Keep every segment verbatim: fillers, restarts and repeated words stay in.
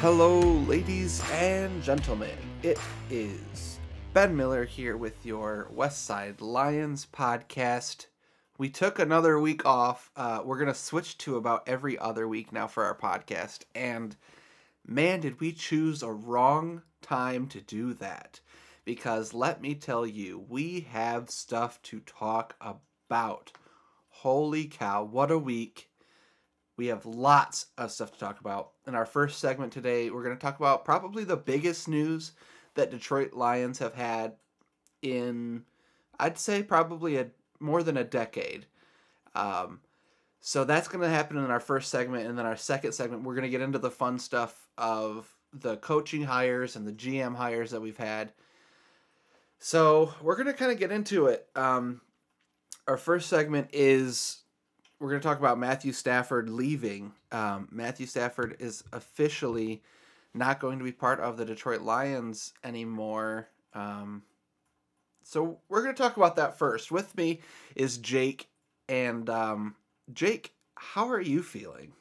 Hello, ladies and gentlemen. It is Ben Miller here with your West Side Lions podcast. We took another week off. Uh, we're going to switch to about every other week now for our podcast. And man, did we choose a wrong time to do that. Because let me tell you, we have stuff to talk about. Holy cow, what a week. We have lots of stuff to talk about. In our first segment today, we're going to talk about probably the biggest news that Detroit Lions have had in, I'd say, probably a, more than a decade. Um, so that's going to happen in our first segment. And then our second segment, we're going to get into the fun stuff of the coaching hires and the G M hires that we've had. So we're going to kind of get into it. Um, our first segment is we're going to talk about Matthew Stafford leaving. Um, Matthew Stafford is officially not going to be part of the Detroit Lions anymore. Um, so we're going to talk about that first. With me is Jake. And um, Jake, how are you feeling?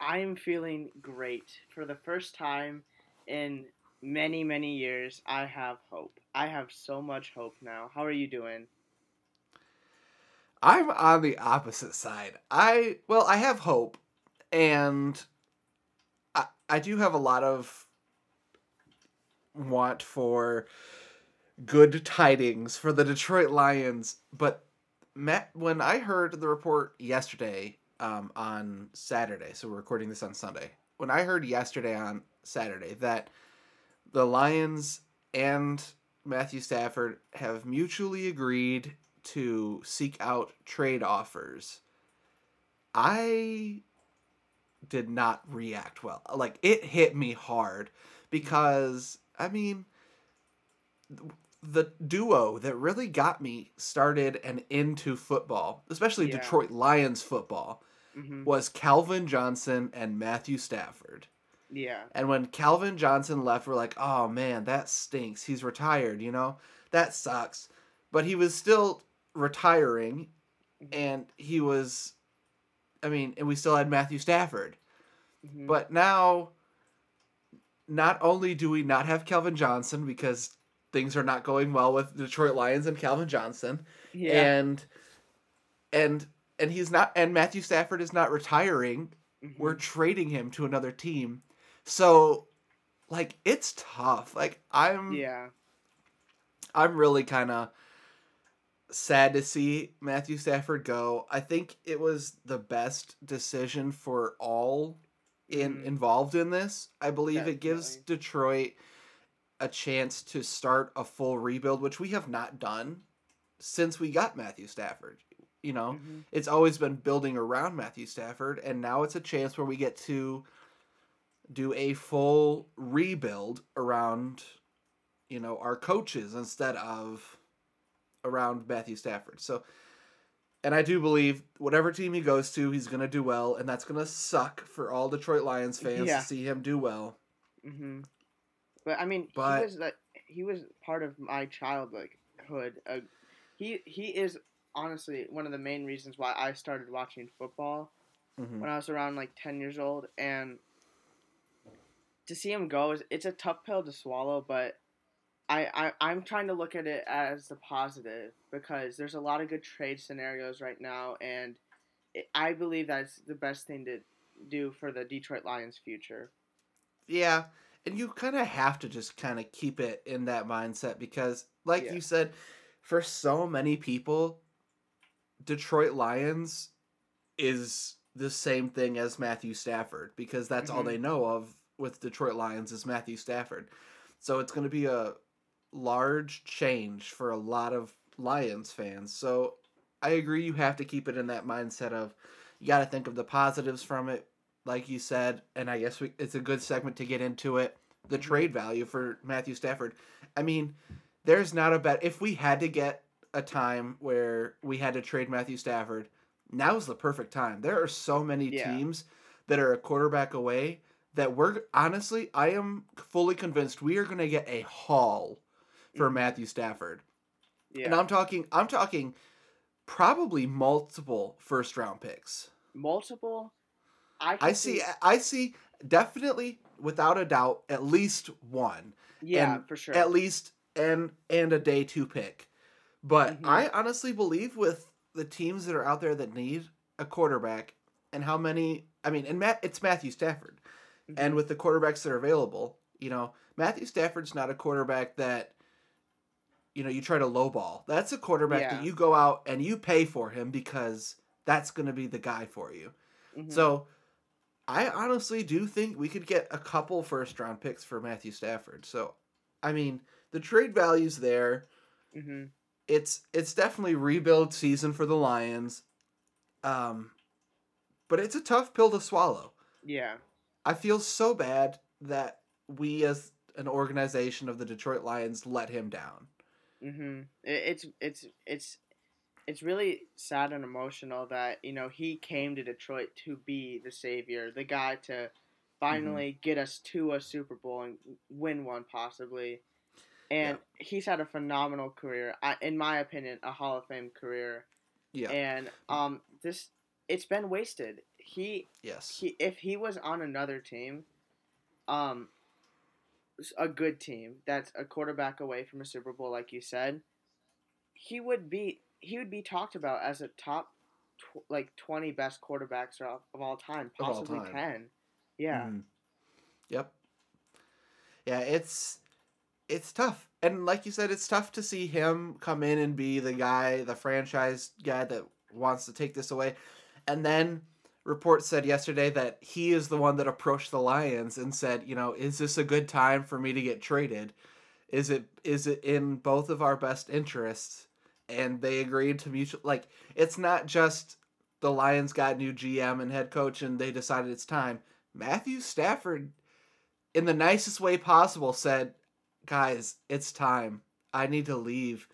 I'm feeling great. For the first time in many, many years, I have hope. I have so much hope now. How are you doing? I'm on the opposite side. I, well, I have hope, and I, I do have a lot of want for good tidings for the Detroit Lions, but Matt, when I heard the report yesterday um, on Saturday, so we're recording this on Sunday, when I heard yesterday on Saturday that the Lions and Matthew Stafford have mutually agreed to seek out trade offers, I did not react well. Like, it hit me hard because, I mean, the duo that really got me started and into football, especially yeah. Detroit Lions football, mm-hmm. was Calvin Johnson and Matthew Stafford. Yeah. And when Calvin Johnson left, we're like, oh man, that stinks. He's retired, you know? That sucks. But he was still retiring, and he was, I mean, and we still had Matthew Stafford. Mm-hmm. But now, not only do we not have Calvin Johnson because things are not going well with Detroit Lions and Calvin Johnson, yeah. and and and he's not, and Matthew Stafford is not retiring. Mm-hmm. We're trading him to another team. So, like, it's tough. Like, I'm, yeah, I'm really kind of sad to see Matthew Stafford go. I think it was the best decision for all in mm-hmm. involved in this. I believe Definitely. It gives Detroit a chance to start a full rebuild, which we have not done since we got Matthew Stafford. You know, mm-hmm. it's always been building around Matthew Stafford, and now it's a chance where we get to do a full rebuild around, you know, our coaches instead of around Matthew Stafford. So, and I do believe whatever team he goes to, he's going to do well, and that's going to suck for all Detroit Lions fans yeah. to see him do well. Mm-hmm. But I mean, but, he was like, he was part of my childhood. Uh, he he is honestly one of the main reasons why I started watching football mm-hmm. when I was around like ten years old, and to see him go is it's a tough pill to swallow, but I, I, I'm trying to look at it as the positive because there's a lot of good trade scenarios right now, and it, I believe that's the best thing to do for the Detroit Lions' future. Yeah, and you kind of have to just kind of keep it in that mindset because, like yeah. you said, for so many people, Detroit Lions is the same thing as Matthew Stafford because that's mm-hmm. all they know of with Detroit Lions is Matthew Stafford. So it's going to be a large change for a lot of Lions fans. So I agree you have to keep it in that mindset of you got to think of the positives from it, like you said, and I guess we, it's a good segment to get into it, the trade value for Matthew Stafford. I mean, there's not a bet. If we had to get a time where we had to trade Matthew Stafford, now's the perfect time. There are so many yeah. teams that are a quarterback away that we're, honestly, I am fully convinced we are going to get a haul for mm-hmm. Matthew Stafford. Yeah. And I'm talking, I'm talking probably multiple first round picks. Multiple? I, I see, see. I see definitely, without a doubt, at least one. Yeah, and for sure. At least and and a day two pick. But mm-hmm. I honestly believe with the teams that are out there that need a quarterback and how many, I mean, and Matt, it's Matthew Stafford. Mm-hmm. And with the quarterbacks that are available, you know, Matthew Stafford's not a quarterback that, you know, you try to lowball. That's a quarterback yeah. that you go out and you pay for him because that's going to be the guy for you. Mm-hmm. So I honestly do think we could get a couple first round picks for Matthew Stafford. So, I mean, the trade value's there. Mm-hmm. It's it's definitely rebuild season for the Lions, um, but it's a tough pill to swallow. Yeah, I feel so bad that we, as an organization of the Detroit Lions, let him down. Mm-hmm. It's it's it's it's really sad and emotional that, you know, he came to Detroit to be the savior, the guy to finally mm-hmm. get us to a Super Bowl and win one possibly. And yeah. he's had a phenomenal career, in my opinion, a Hall of Fame career. Yeah. And um, this it's been wasted. He yes. He, if he was on another team, um, a good team that's a quarterback away from a Super Bowl, like you said, he would be he would be talked about as a top, tw- like twenty best quarterbacks of, of all time, possibly all time. ten. Yeah. Mm. Yep. Yeah, it's. It's tough. And like you said, it's tough to see him come in and be the guy, the franchise guy that wants to take this away. And then reports said yesterday that he is the one that approached the Lions and said, you know, is this a good time for me to get traded? Is it is it in both of our best interests? And they agreed to mutual. Like, it's not just the Lions got new G M and head coach and they decided it's time. Matthew Stafford, in the nicest way possible, said, guys, it's time. I need to leave.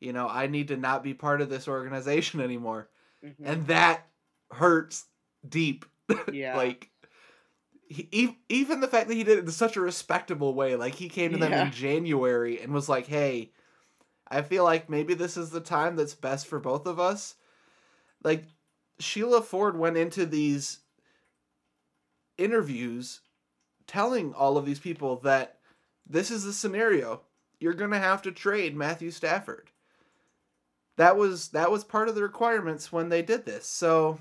You know, I need to not be part of this organization anymore. Mm-hmm. And that hurts deep. Yeah. Like, he, even the fact that he did it in such a respectable way. Like, he came to them yeah. in January and was like, hey, I feel like maybe this is the time that's best for both of us. Like, Sheila Ford went into these interviews telling all of these people that this is the scenario. You're going to have to trade Matthew Stafford. That was that was part of the requirements when they did this. So,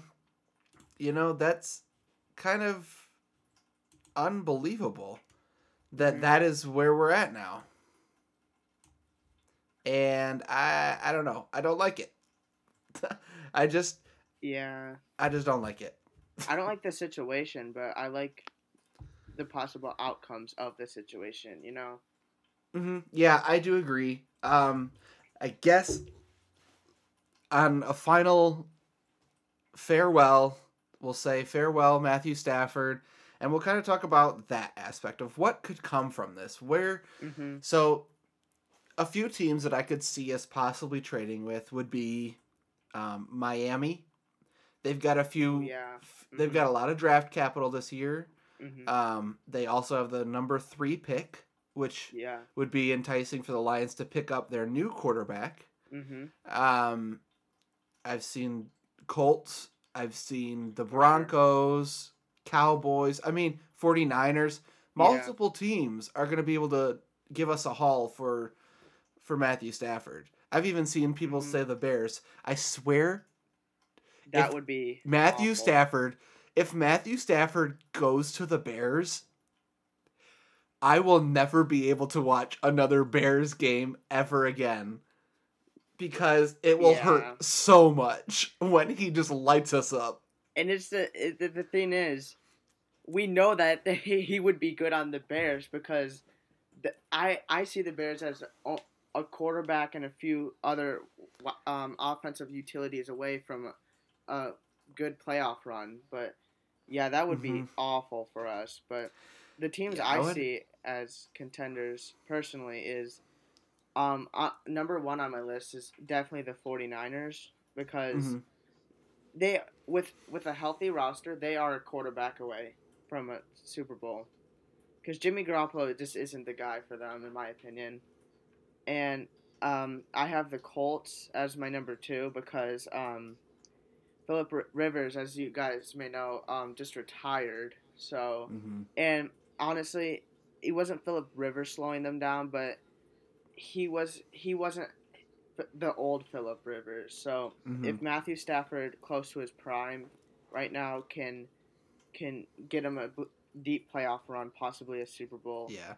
you know, that's kind of unbelievable that mm-hmm. that is where we're at now. And I I don't know. I don't like it. I just yeah. I just don't like it. I don't like the situation, but I like the possible outcomes of the situation, you know? Mm-hmm. Yeah, I do agree. Um, I guess on a final farewell, we'll say farewell, Matthew Stafford, and we'll kind of talk about that aspect of what could come from this. Where, mm-hmm. so a few teams that I could see us possibly trading with would be um, Miami. They've got a few, yeah. mm-hmm. they've got a lot of draft capital this year. Mm-hmm. Um, they also have the number three pick, which yeah. would be enticing for the Lions to pick up their new quarterback. Mm-hmm. Um, I've seen Colts. I've seen the Broncos, Cowboys. I mean, 49ers. Multiple yeah. teams are going to be able to give us a haul for for Matthew Stafford. I've even seen people mm-hmm. say the Bears. I swear. That would be Matthew awful. Stafford. If Matthew Stafford goes to the Bears, I will never be able to watch another Bears game ever again because it will yeah. hurt so much when he just lights us up. And it's the it, the thing is, we know that he would be good on the Bears because the, I I see the Bears as a, a quarterback and a few other um, offensive utilities away from a, a good playoff run, but. Yeah, that would be mm-hmm. awful for us. But the teams yeah, I, I would... see as contenders personally is um, uh, number one on my list is definitely the 49ers because mm-hmm. they with with a healthy roster, they are a quarterback away from a Super Bowl because Jimmy Garoppolo just isn't the guy for them, in my opinion. And um, I have the Colts as my number two because um, Philip Rivers, as you guys may know, um, just retired. So, mm-hmm. and honestly, it wasn't Philip Rivers slowing them down, but he was he wasn't the old Philip Rivers. So, mm-hmm. if Matthew Stafford, close to his prime right now, can can get him a deep playoff run, possibly a Super Bowl. Yeah.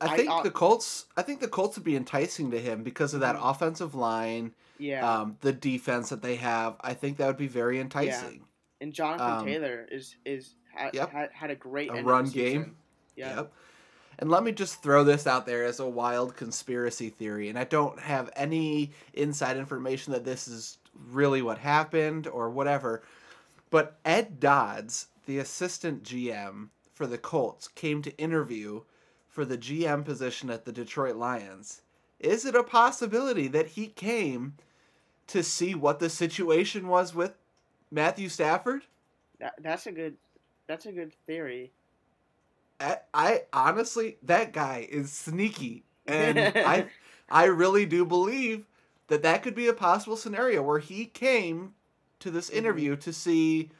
I think I, uh, the Colts. I think the Colts would be enticing to him because of that mm-hmm. offensive line, yeah. um, the defense that they have. I think that would be very enticing. Yeah. And Jonathan um, Taylor is is ha, yep. ha, had a great a end run of the game. Yep. yep. And let me just throw this out there as a wild conspiracy theory, and I don't have any inside information that this is really what happened or whatever. But Ed Dodds, the assistant G M for the Colts, came to interview for the G M position at the Detroit Lions. Is it a possibility that he came to see what the situation was with Matthew Stafford? That, that's a good, that's a good theory. I, I honestly, that guy is sneaky, and I, I really do believe that that could be a possible scenario where he came to this interview mm-hmm. to see,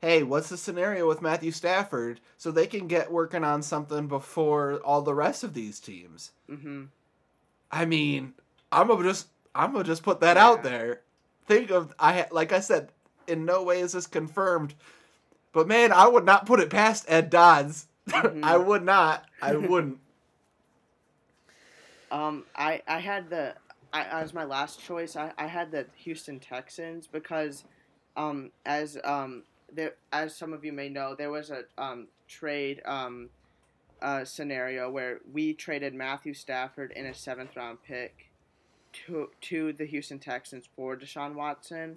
hey, what's the scenario with Matthew Stafford so they can get working on something before all the rest of these teams. Mm-hmm. I mean, I'm gonna just I'm gonna just put that yeah. out there. Think of I like I said, in no way is this confirmed, but man, I would not put it past Ed Dodds. Mm-hmm. I would not. I wouldn't. um, I I had the I as my last choice. I I had the Houston Texans because, um, as um. There, as some of you may know, there was a um, trade um, uh, scenario where we traded Matthew Stafford in a seventh round pick to to the Houston Texans for Deshaun Watson,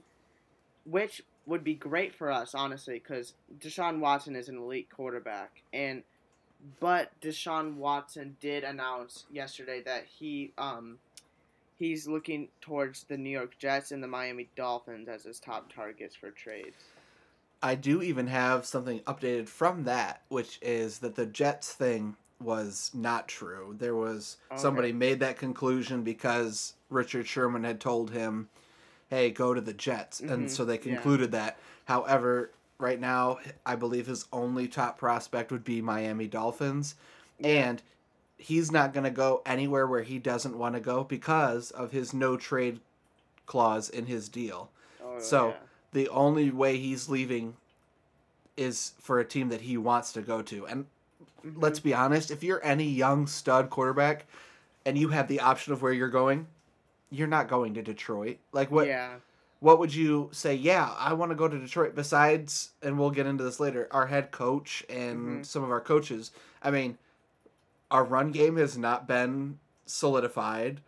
which would be great for us, honestly, because Deshaun Watson is an elite quarterback. And but Deshaun Watson did announce yesterday that he um, he's looking towards the New York Jets and the Miami Dolphins as his top targets for trades. I do even have something updated from that, which is that the Jets thing was not true. There was okay. somebody made that conclusion because Richard Sherman had told him, hey, go to the Jets. Mm-hmm. And so they concluded yeah. that. However, right now, I believe his only top prospect would be Miami Dolphins. Yeah. And he's not going to go anywhere where he doesn't want to go because of his no trade clause in his deal. Oh, so. Yeah. The only way he's leaving is for a team that he wants to go to. And mm-hmm. let's be honest, if you're any young stud quarterback and you have the option of where you're going, you're not going to Detroit. Like what yeah. what would you say, yeah, I want to go to Detroit besides, and we'll get into this later, our head coach and mm-hmm. some of our coaches. I mean, our run game has not been solidified.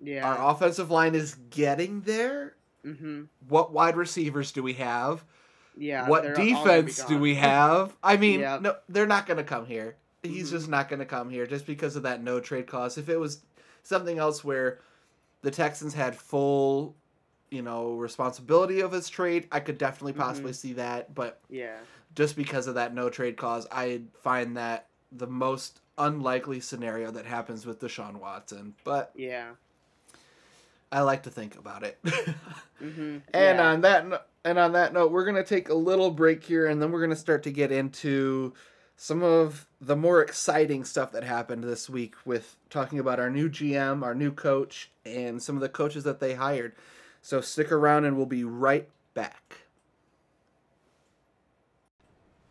Yeah. Our offensive line is getting there. Mm-hmm. What wide receivers do we have? Yeah. What defense do we have? I mean, yep. no, they're not going to come here. He's mm-hmm. just not going to come here just because of that no trade clause. If it was something else where the Texans had full, you know, responsibility of his trade, I could definitely possibly mm-hmm. see that. But yeah, just because of that no trade clause, I find that the most unlikely scenario that happens with Deshaun Watson. But yeah. I like to think about it. mm-hmm. And yeah. on that no- and on that note, we're going to take a little break here, and then we're going to start to get into some of the more exciting stuff that happened this week with talking about our new G M, our new coach, and some of the coaches that they hired. So stick around, and we'll be right back.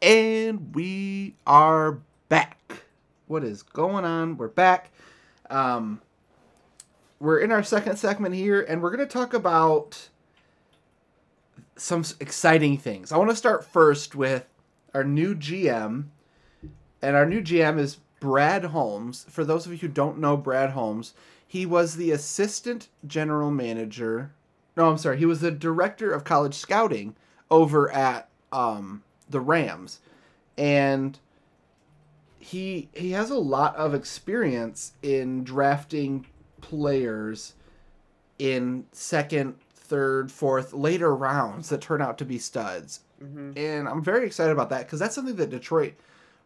And we are back. What is going on? We're back. Um... We're in our second segment here, and we're going to talk about some exciting things. I want to start first with our new G M, and our new G M is Brad Holmes. For those of you who don't know Brad Holmes, he was the assistant general manager. No, I'm sorry. He was the director of college scouting over at um, the Rams, and he he has a lot of experience in drafting players in second, third, fourth, later rounds that turn out to be studs. Mm-hmm. And I'm very excited about that because that's something that Detroit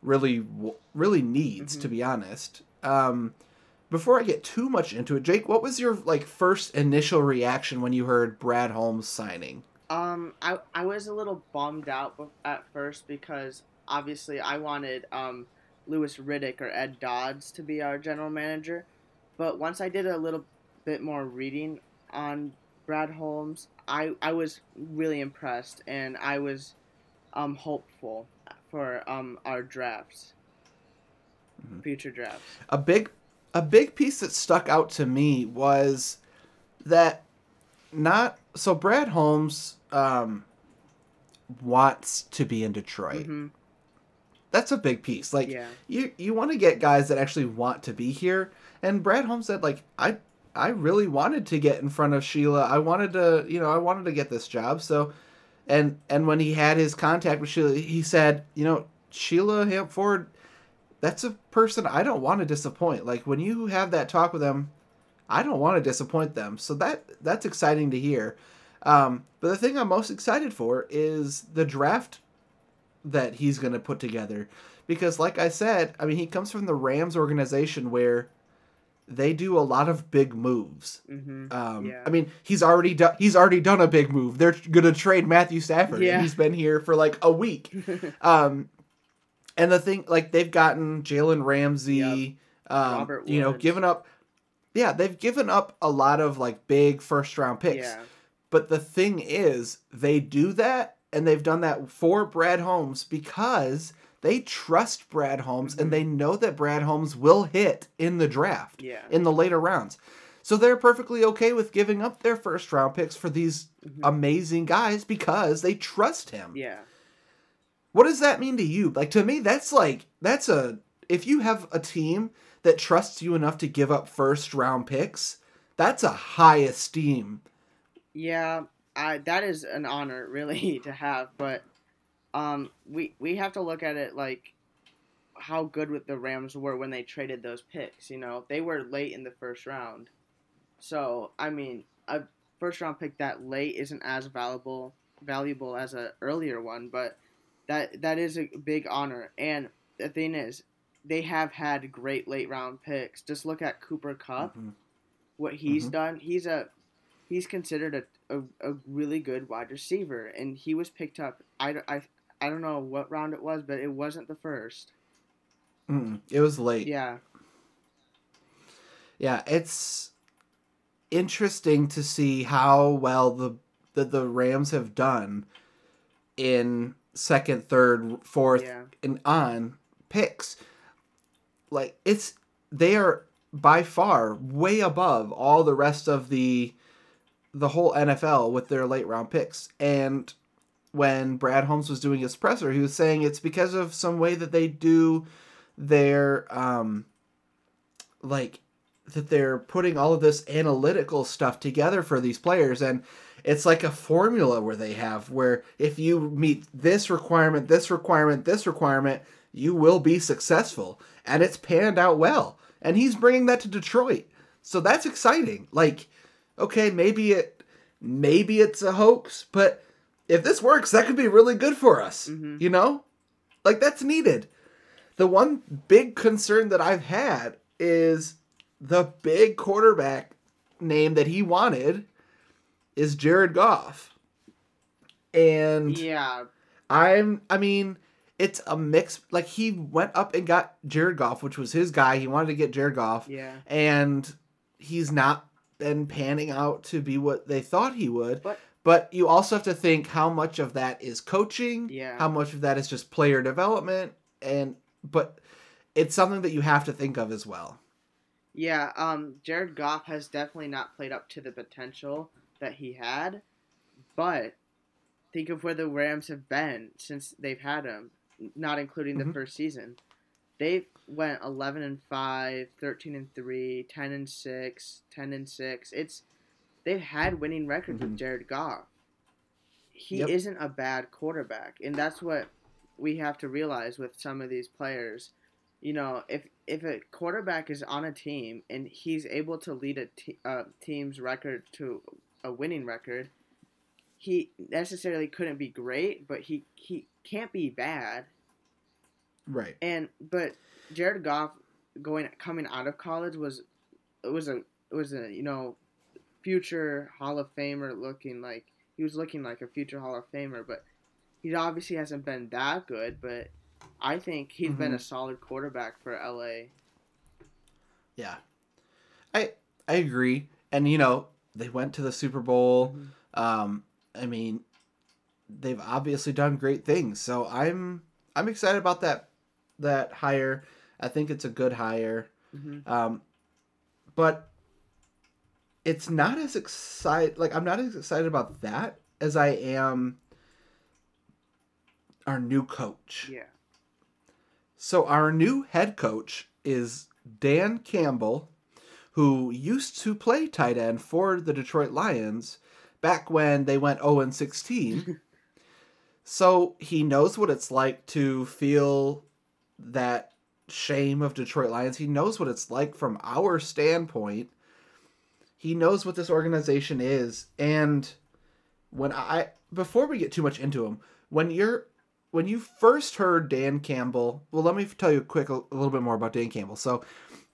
really, really needs, mm-hmm. to be honest. Um, before I get too much into it, Jake, what was your like first initial reaction when you heard Brad Holmes signing? Um, I I was a little bummed out at first because obviously I wanted um, Louis Riddick or Ed Dodds to be our general manager, but once I did a little bit more reading on Brad Holmes, I, I was really impressed, and I was um, hopeful for um, our drafts, mm-hmm. future drafts. A big a big piece that stuck out to me was that not so Brad Holmes um, wants to be in Detroit. Mm-hmm. That's a big piece. Like yeah. you, you want to get guys that actually want to be here. And Brad Holmes said, like, I, I really wanted to get in front of Sheila. I wanted to, you know, I wanted to get this job. So, and, and when he had his contact with Sheila, he said, you know, Sheila Ford, that's a person I don't want to disappoint. Like when you have that talk with them, I don't want to disappoint them. So that that's exciting to hear. Um, but the thing I'm most excited for is the draft that he's going to put together. Because like I said, I mean, he comes from the Rams organization where they do a lot of big moves. Mm-hmm. Um, yeah. I mean, he's already, do- he's already done a big move. They're going to trade Matthew Stafford. Yeah. And he's been here for like a week. um, and the thing, like they've gotten Jalen Ramsey, yep. um, Robert you know, given up. Yeah, they've given up a lot of, like, big first-round picks. Yeah. But the thing is, they do that, and they've done that for Brad Holmes because they trust Brad Holmes, mm-hmm. and they know that Brad Holmes will hit in the draft, yeah. in the later rounds. So they're perfectly okay with giving up their first-round picks for these mm-hmm. amazing guys because they trust him. Yeah. What does that mean to you? Like, to me, that's, like, that's a... If you have a team that trusts you enough to give up first round picks, that's a high esteem. Yeah, I, that is an honor really to have, but um, we we have to look at it like how good with the Rams were when they traded those picks. You know, they were late in the first round, so I mean, a first round pick that late isn't as valuable valuable as an earlier one, but that that is a big honor. And the thing is, they have had great late round picks. Just look at Cooper Kupp, mm-hmm. what he's mm-hmm. done. He's a he's considered a, a, a really good wide receiver, and he was picked up. I, I, I don't know what round it was, but it wasn't the first. Mm, it was late. Yeah. Yeah, it's interesting to see how well the the, the Rams have done in second, third, fourth, yeah. and on picks. Like, it's, they are by far way above all the rest of the, the whole N F L with their late round picks. And when Brad Holmes was doing his presser, he was saying it's because of some way that they do their, um, like that they're putting all of this analytical stuff together for these players. And it's like a formula where they have, where if you meet this requirement, this requirement, this requirement, you will be successful. And it's panned out well. And he's bringing that to Detroit. So that's exciting. Like, okay, maybe it, maybe it's a hoax, but if this works, that could be really good for us. Mm-hmm. You know? Like, that's needed. The one big concern that I've had is the big quarterback name that he wanted is Jared Goff. And yeah, I'm, I mean... It's a mix. Like, he went up and got Jared Goff, which was his guy. He wanted to get Jared Goff. Yeah. And he's not been panning out to be what they thought he would. But, but you also have to think how much of that is coaching. Yeah. How much of that is just player development. And but it's something that you have to think of as well. Yeah. Um, Jared Goff has definitely not played up to the potential that he had. But think of where the Rams have been since they've had him. Not including the mm-hmm. first season, they went eleven and five, thirteen and three, ten and six, ten and six. It's they've had winning records mm-hmm. with Jared Goff. He yep. isn't a bad quarterback, and that's what we have to realize with some of these players. You know, if if a quarterback is on a team and he's able to lead a te- uh, team's record to a winning record, he necessarily couldn't be great, but he he. can't be bad. Right. And but Jared Goff going coming out of college was it was a it was a you know future Hall of Famer looking like he was looking like a future Hall of Famer, but he obviously hasn't been that good. But I think he's mm-hmm. been a solid quarterback for L A. Yeah, I I agree. And, you know, they went to the Super Bowl. Mm-hmm. Um, I mean, they've obviously done great things. So I'm I'm excited about that that hire. I think it's a good hire. Mm-hmm. Um, but it's not as excited. Like, I'm not as excited about that as I am our new coach. Yeah. So our new head coach is Dan Campbell, who used to play tight end for the Detroit Lions back when they went oh and sixteen. So he knows what it's like to feel that shame of Detroit Lions. He knows what it's like from our standpoint. He knows what this organization is. And when I, before we get too much into him, when you're, when you first heard Dan Campbell, well, let me tell you quick, a little bit more about Dan Campbell. So,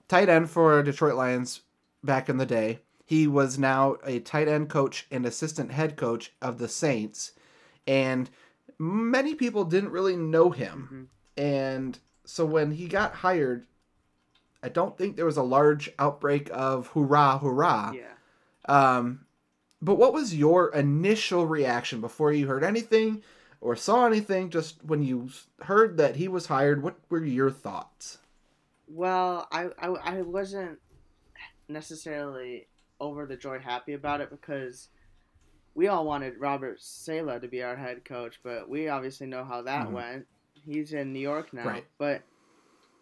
tight end for Detroit Lions back in the day. He was now a tight end coach and assistant head coach of the Saints. And many people didn't really know him. Mm-hmm. And so when he got hired, I don't think there was a large outbreak of hoorah, hoorah. Yeah. Um, but what was your initial reaction before you heard anything or saw anything? Just when you heard that he was hired, what were your thoughts? Well, I, I, I wasn't necessarily overly happy about it because we all wanted Robert Saleh to be our head coach, but we obviously know how that mm-hmm. went. He's in New York now. Right. But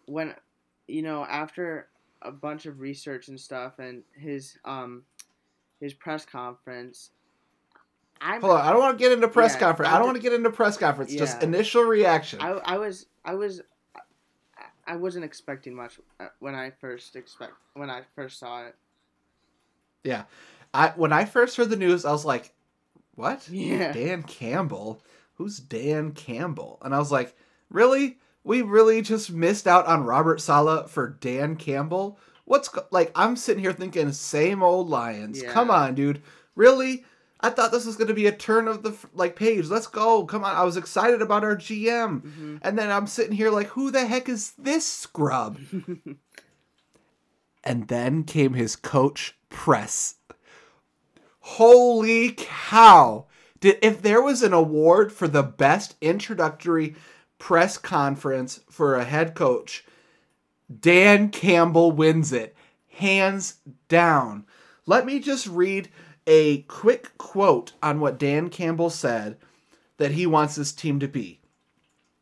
when, you know, after a bunch of research and stuff and his um his press conference, I'm, Hold on, I don't want to get into press yeah, conference. I don't want to get into press conference. Yeah. Just initial reaction. I, I was, I was. I wasn't expecting much when I first expect when I first saw it. Yeah, I when I first heard the news, I was like, "What? Yeah. Dan Campbell? Who's Dan Campbell?" And I was like, "Really? We really just missed out on Robert Saleh for Dan Campbell? What's go-? Like?" I'm sitting here thinking, "Same old Lions. Yeah. Come on, dude. Really? I thought this was going to be a turn of the like page. Let's go. Come on. I was excited about our G M. Mm-hmm. And then I'm sitting here like, who the heck is this scrub?" And then came his coach press. Holy cow. Did if there was an award for the best introductory press conference for a head coach, Dan Campbell wins it. Hands down. Let me just read a quick quote on what Dan Campbell said that he wants his team to be.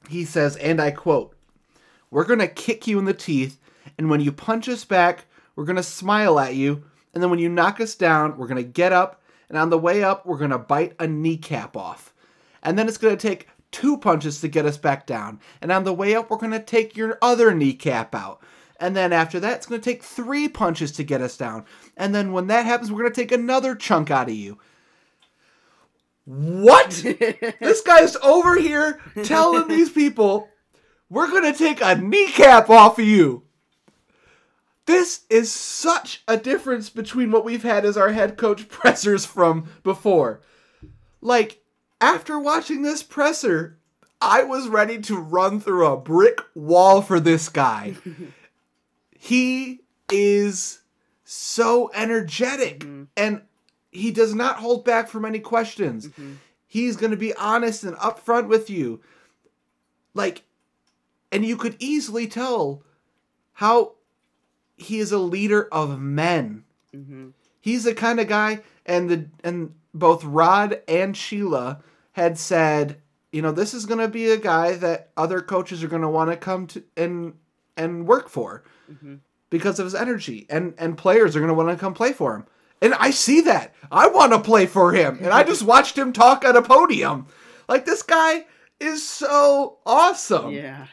He says, and I quote, "We're going to kick you in the teeth, and when you punch us back, we're going to smile at you, and then when you knock us down, we're going to get up, and on the way up, we're going to bite a kneecap off. And then it's going to take two punches to get us back down, and on the way up, we're going to take your other kneecap out. And then after that, it's going to take three punches to get us down. And then when that happens, we're going to take another chunk out of you." What? This guy's over here telling these people, we're going to take a kneecap off of you. This is such a difference between what we've had as our head coach pressers from before. Like, after watching this presser, I was ready to run through a brick wall for this guy. He is so energetic, mm-hmm. and he does not hold back from any questions. Mm-hmm. He's going to be honest and upfront with you. Like, and you could easily tell how he is a leader of men. Mm-hmm. He's the kind of guy, and the and both Rod and Sheila had said, you know, this is going to be a guy that other coaches are going to want to come to and and work for. Mm-hmm. Because of his energy, and and players are going to want to come play for him, and I see that. I want to play for him, and I just watched him talk at a podium. Like, this guy is so awesome. Yeah,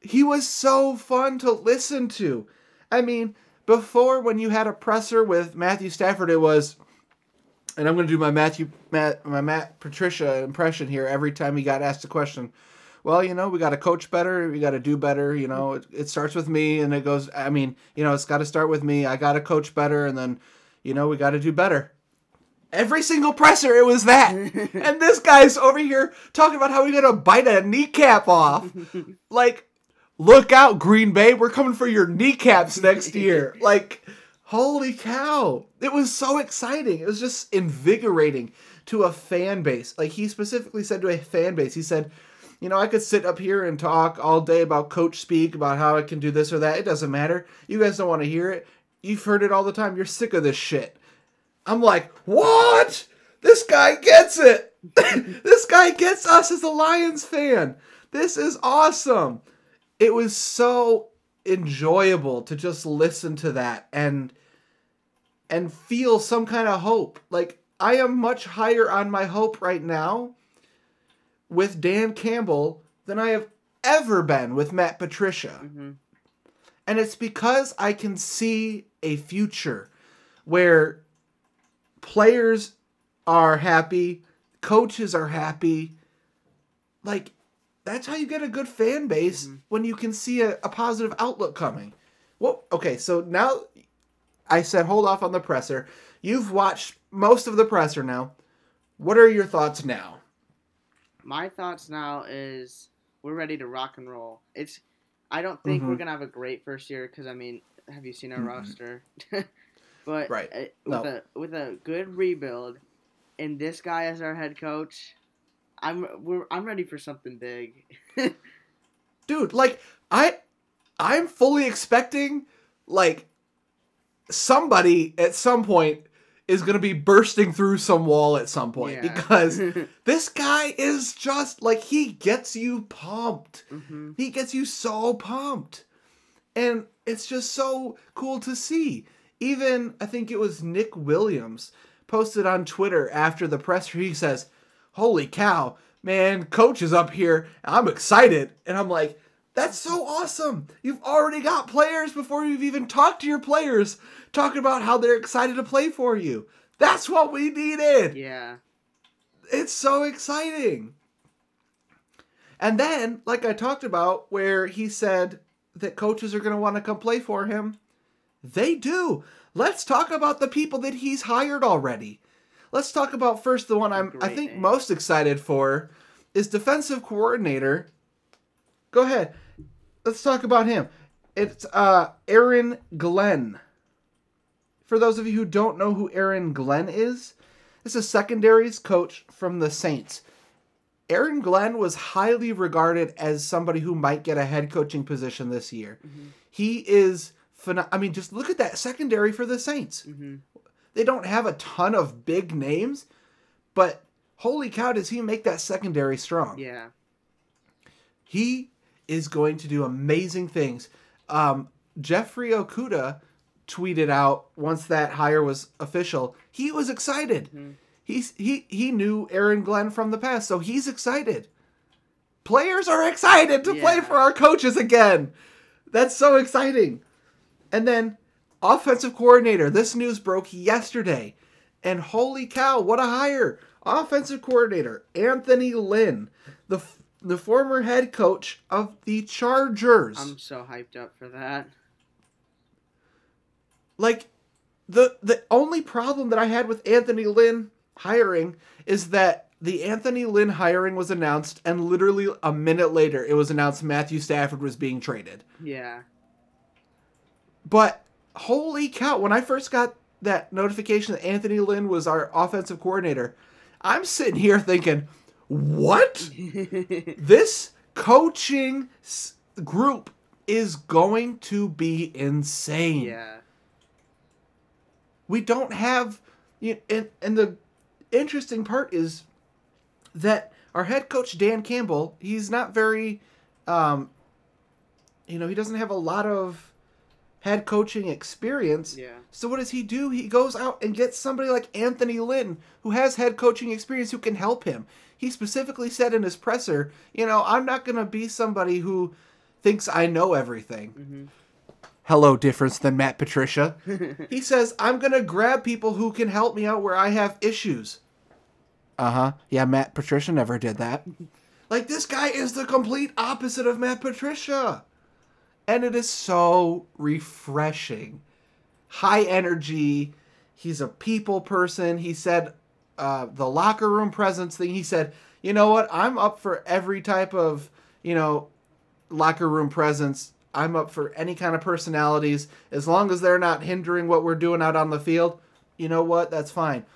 he was so fun to listen to. I mean, before, when you had a presser with Matthew Stafford, it was, and I'm going to do my Matthew Matt, my Matt Patricia impression here every time he got asked a question. Well, you know, we got to coach better. We got to do better. You know, it, it starts with me, and it goes, I mean, you know, it's got to start with me. I got to coach better. And then, you know, we got to do better. Every single presser, it was that. And this guy's over here talking about how he's going to bite a kneecap off. Like, look out, Green Bay. We're coming for your kneecaps next year. Like, holy cow. It was so exciting. It was just invigorating to a fan base. Like, he specifically said to a fan base, he said, you know, I could sit up here and talk all day about coach speak, about how I can do this or that. It doesn't matter. You guys don't want to hear it. You've heard it all the time. You're sick of this shit. I'm like, what? This guy gets it. This guy gets us as a Lions fan. This is awesome. It was so enjoyable to just listen to that and and feel some kind of hope. Like, I am much higher on my hope right now with Dan Campbell than I have ever been with Matt Patricia. Mm-hmm. And it's because I can see a future where players are happy, coaches are happy. Like, that's how you get a good fan base, mm-hmm. when you can see a, a positive outlook coming. Well, okay, so now I said hold off on the presser. You've watched most of the presser now. What are your thoughts now? My thoughts now is we're ready to rock and roll. It's I don't think mm-hmm. we're going to have a great first year because, I mean, have you seen our mm-hmm. roster? But right. it, with no. a with a good rebuild, and this guy as our head coach, I'm we're I'm ready for something big, dude. Like I, I'm fully expecting like somebody at some point is gonna be bursting through some wall at some point, yeah. because this guy is just like he gets you pumped. Mm-hmm. He gets you so pumped, and it's just so cool to see. Even, I think it was Nick Williams, posted on Twitter after the presser, he says, holy cow, man, coach is up here, and I'm excited. And I'm like, that's so awesome. You've already got players before you've even talked to your players, talking about how they're excited to play for you. That's what we needed. Yeah. It's so exciting. And then, like I talked about, where he said that coaches are going to want to come play for him. They do. Let's talk about the people that he's hired already. Let's talk about first the one I'm Great I think name. most excited for is defensive coordinator. Go ahead. Let's talk about him. It's uh, Aaron Glenn. For those of you who don't know who Aaron Glenn is, this is secondaries coach from the Saints. Aaron Glenn was highly regarded as somebody who might get a head coaching position this year. Mm-hmm. He is... I mean, just look at that secondary for the Saints. Mm-hmm. They don't have a ton of big names, but holy cow, does he make that secondary strong? Yeah. He is going to do amazing things. Um, Jeffrey Okuda tweeted out once that hire was official, he was excited. Mm-hmm. He's, he, he knew Aaron Glenn from the past, so he's excited. Players are excited to yeah. play for our coaches again. That's so exciting. And then offensive coordinator. This news broke yesterday. And holy cow, what a hire. Offensive coordinator, Anthony Lynn, the the former head coach of the Chargers. I'm so hyped up for that. Like, the the only problem that I had with Anthony Lynn hiring is that the Anthony Lynn hiring was announced, and literally a minute later, it was announced Matthew Stafford was being traded. Yeah. But holy cow, when I first got that notification that Anthony Lynn was our offensive coordinator, I'm sitting here thinking, what? This coaching group is going to be insane. Yeah. We don't have... You know, and, and the interesting part is that our head coach, Dan Campbell, he's not very... Um, you know, he doesn't have a lot of... head coaching experience. Yeah. So what does he do? He goes out and gets somebody like Anthony Lynn, who has head coaching experience, who can help him. He specifically said in his presser, you know, I'm not going to be somebody who thinks I know everything. Mm-hmm. Hello, difference than Matt Patricia. He says, I'm going to grab people who can help me out where I have issues. Uh-huh. Yeah, Matt Patricia never did that. Like, this guy is the complete opposite of Matt Patricia. And it is so refreshing. High energy. He's a people person. He said uh, the locker room presence thing. He said, you know what? I'm up for every type of, you know, locker room presence. I'm up for any kind of personalities. As long as they're not hindering what we're doing out on the field, you know what? That's fine.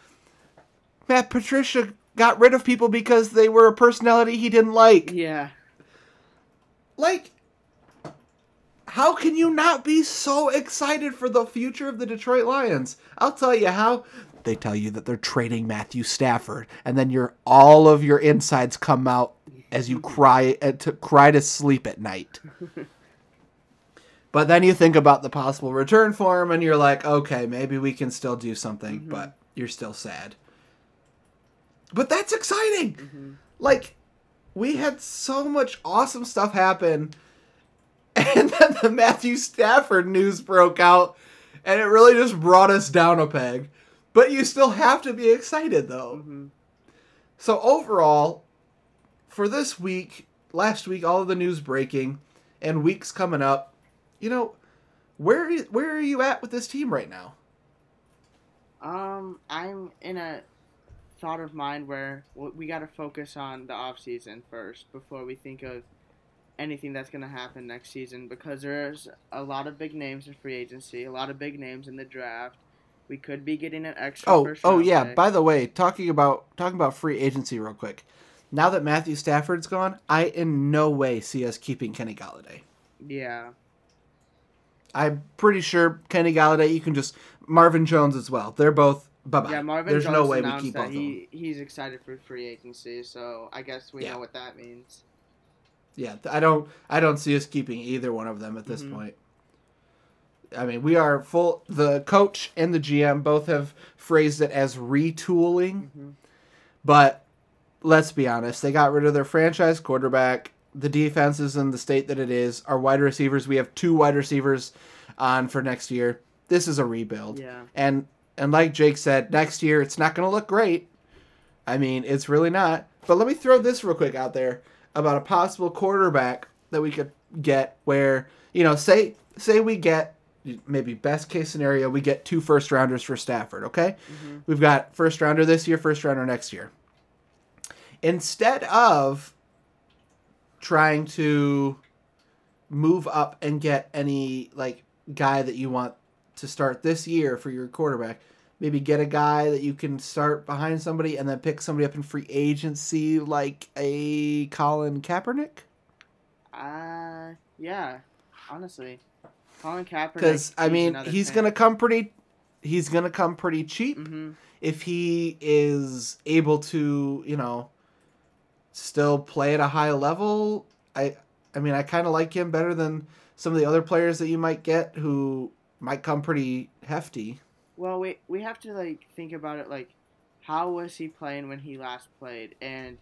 Matt Patricia got rid of people because they were a personality he didn't like. Yeah. Like, how can you not be so excited for the future of the Detroit Lions? I'll tell you how. They tell you that they're trading Matthew Stafford, and then your all of your insides come out as you cry to cry to sleep at night. But then you think about the possible return for him, and you're like, okay, maybe we can still do something, mm-hmm. but you're still sad. But that's exciting. Mm-hmm. Like, we had so much awesome stuff happen, and then the Matthew Stafford news broke out, and it really just brought us down a peg. But you still have to be excited, though. Mm-hmm. So overall, for this week, last week, all of the news breaking, and weeks coming up, you know, where where are you at with this team right now? Um, I'm in a thought of mind where we got to focus on the offseason first before we think of anything that's going to happen next season, because there's a lot of big names in free agency, a lot of big names in the draft. We could be getting an extra. Oh, first oh yeah. Day. By the way, talking about talking about free agency real quick. Now that Matthew Stafford's gone, I in no way see us keeping Kenny Golladay. Yeah. I'm pretty sure Kenny Golladay. You can just Marvin Jones as well. They're both bye bye. Yeah, Marvin There's Jones no way we keep both. He, he's excited for free agency, so I guess we yeah. know what that means. Yeah, I don't. I don't see us keeping either one of them at this mm-hmm. point. I mean, we are full. The coach and the G M both have phrased it as retooling, mm-hmm. but let's be honest. They got rid of their franchise quarterback. The defense is in the state that it is. Our wide receivers, we have two wide receivers on for next year. This is a rebuild. Yeah. And and like Jake said, next year it's not going to look great. I mean, it's really not. But let me throw this real quick out there about a possible quarterback that we could get where, you know, say say we get, maybe best case scenario, we get two first rounders for Stafford, okay? Mm-hmm. We've got first rounder this year, first rounder next year. Instead of trying to move up and get any like guy that you want to start this year for your quarterback, maybe get a guy that you can start behind somebody and then pick somebody up in free agency like a Colin Kaepernick? Uh, yeah, honestly. Colin Kaepernick, because I mean, he's fan. gonna come pretty. He's gonna come pretty cheap mm-hmm. if he is able to, you know, still play at a high level. I, I mean, I kind of like him better than some of the other players that you might get who might come pretty hefty. Well, we we have to like think about it. Like, how was he playing when he last played? And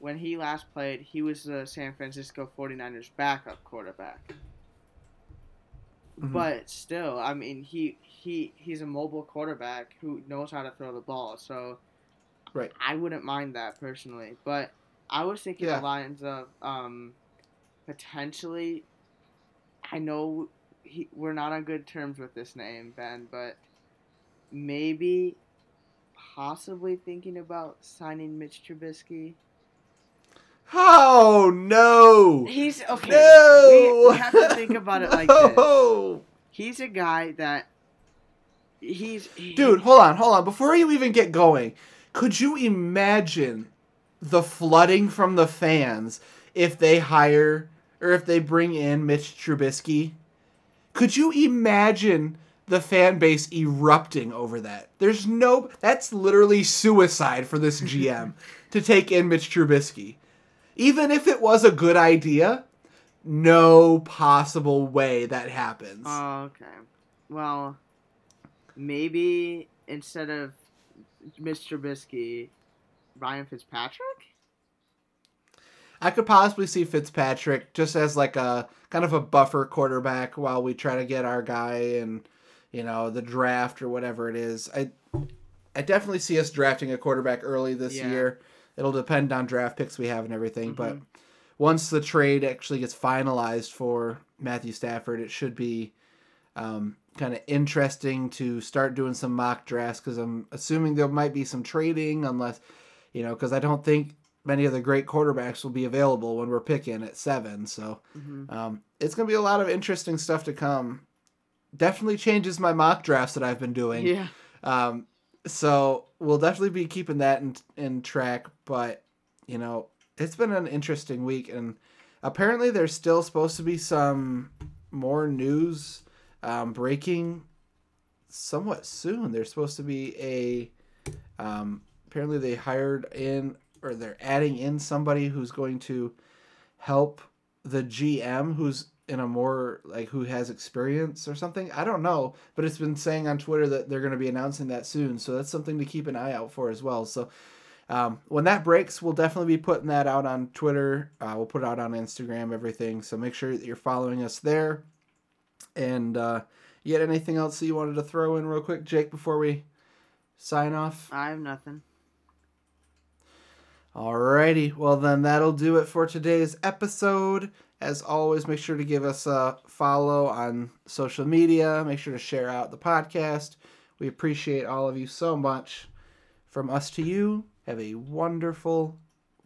when he last played, he was the San Francisco forty-niners backup quarterback. Mm-hmm. But still, I mean, he, he he's a mobile quarterback who knows how to throw the ball. So right. I wouldn't mind that personally. But I was thinking yeah. the lines of um, potentially, I know he, we're not on good terms with this name, Ben, but maybe possibly thinking about signing Mitch Trubisky. Oh, no. He's okay. No. We, we have to think about it no. like this. He's a guy that he's. He, Dude, hold on, hold on. Before you even get going, could you imagine the flooding from the fans if they hire or if they bring in Mitch Trubisky? Could you imagine the fan base erupting over that? There's no. That's literally suicide for this G M to take in Mitch Trubisky. Even if it was a good idea, no possible way that happens. Oh, okay. Well, maybe instead of Mister Trubisky, Ryan Fitzpatrick? I could possibly see Fitzpatrick just as like a kind of a buffer quarterback while we try to get our guy in, you know, the draft or whatever it is. I I definitely see us drafting a quarterback early this yeah. year. It'll depend on draft picks we have and everything, mm-hmm. but once the trade actually gets finalized for Matthew Stafford, it should be um, kind of interesting to start doing some mock drafts, because I'm assuming there might be some trading, unless, you know, because I don't think many of the great quarterbacks will be available when we're picking at seven. So mm-hmm. um, it's going to be a lot of interesting stuff to come. Definitely changes my mock drafts that I've been doing. Yeah. Um, so we'll definitely be keeping that in, in track. But, you know, it's been an interesting week. And apparently there's still supposed to be some more news um, breaking somewhat soon. There's supposed to be a um, – apparently they hired in or they're adding in somebody who's going to help the G M who's in a more – like who has experience or something. I don't know, but it's been saying on Twitter that they're going to be announcing that soon. So that's something to keep an eye out for as well. So um, when that breaks, we'll definitely be putting that out on Twitter. Uh, we'll put it out on Instagram, everything. So make sure that you're following us there. And uh, you had anything else that you wanted to throw in real quick, Jake, before we sign off? I have nothing. Alrighty, well then that'll do it for today's episode. As always, make sure to give us a follow on social media. Make sure to share out the podcast. We appreciate all of you so much. From us to you, have a wonderful,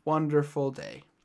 wonderful day.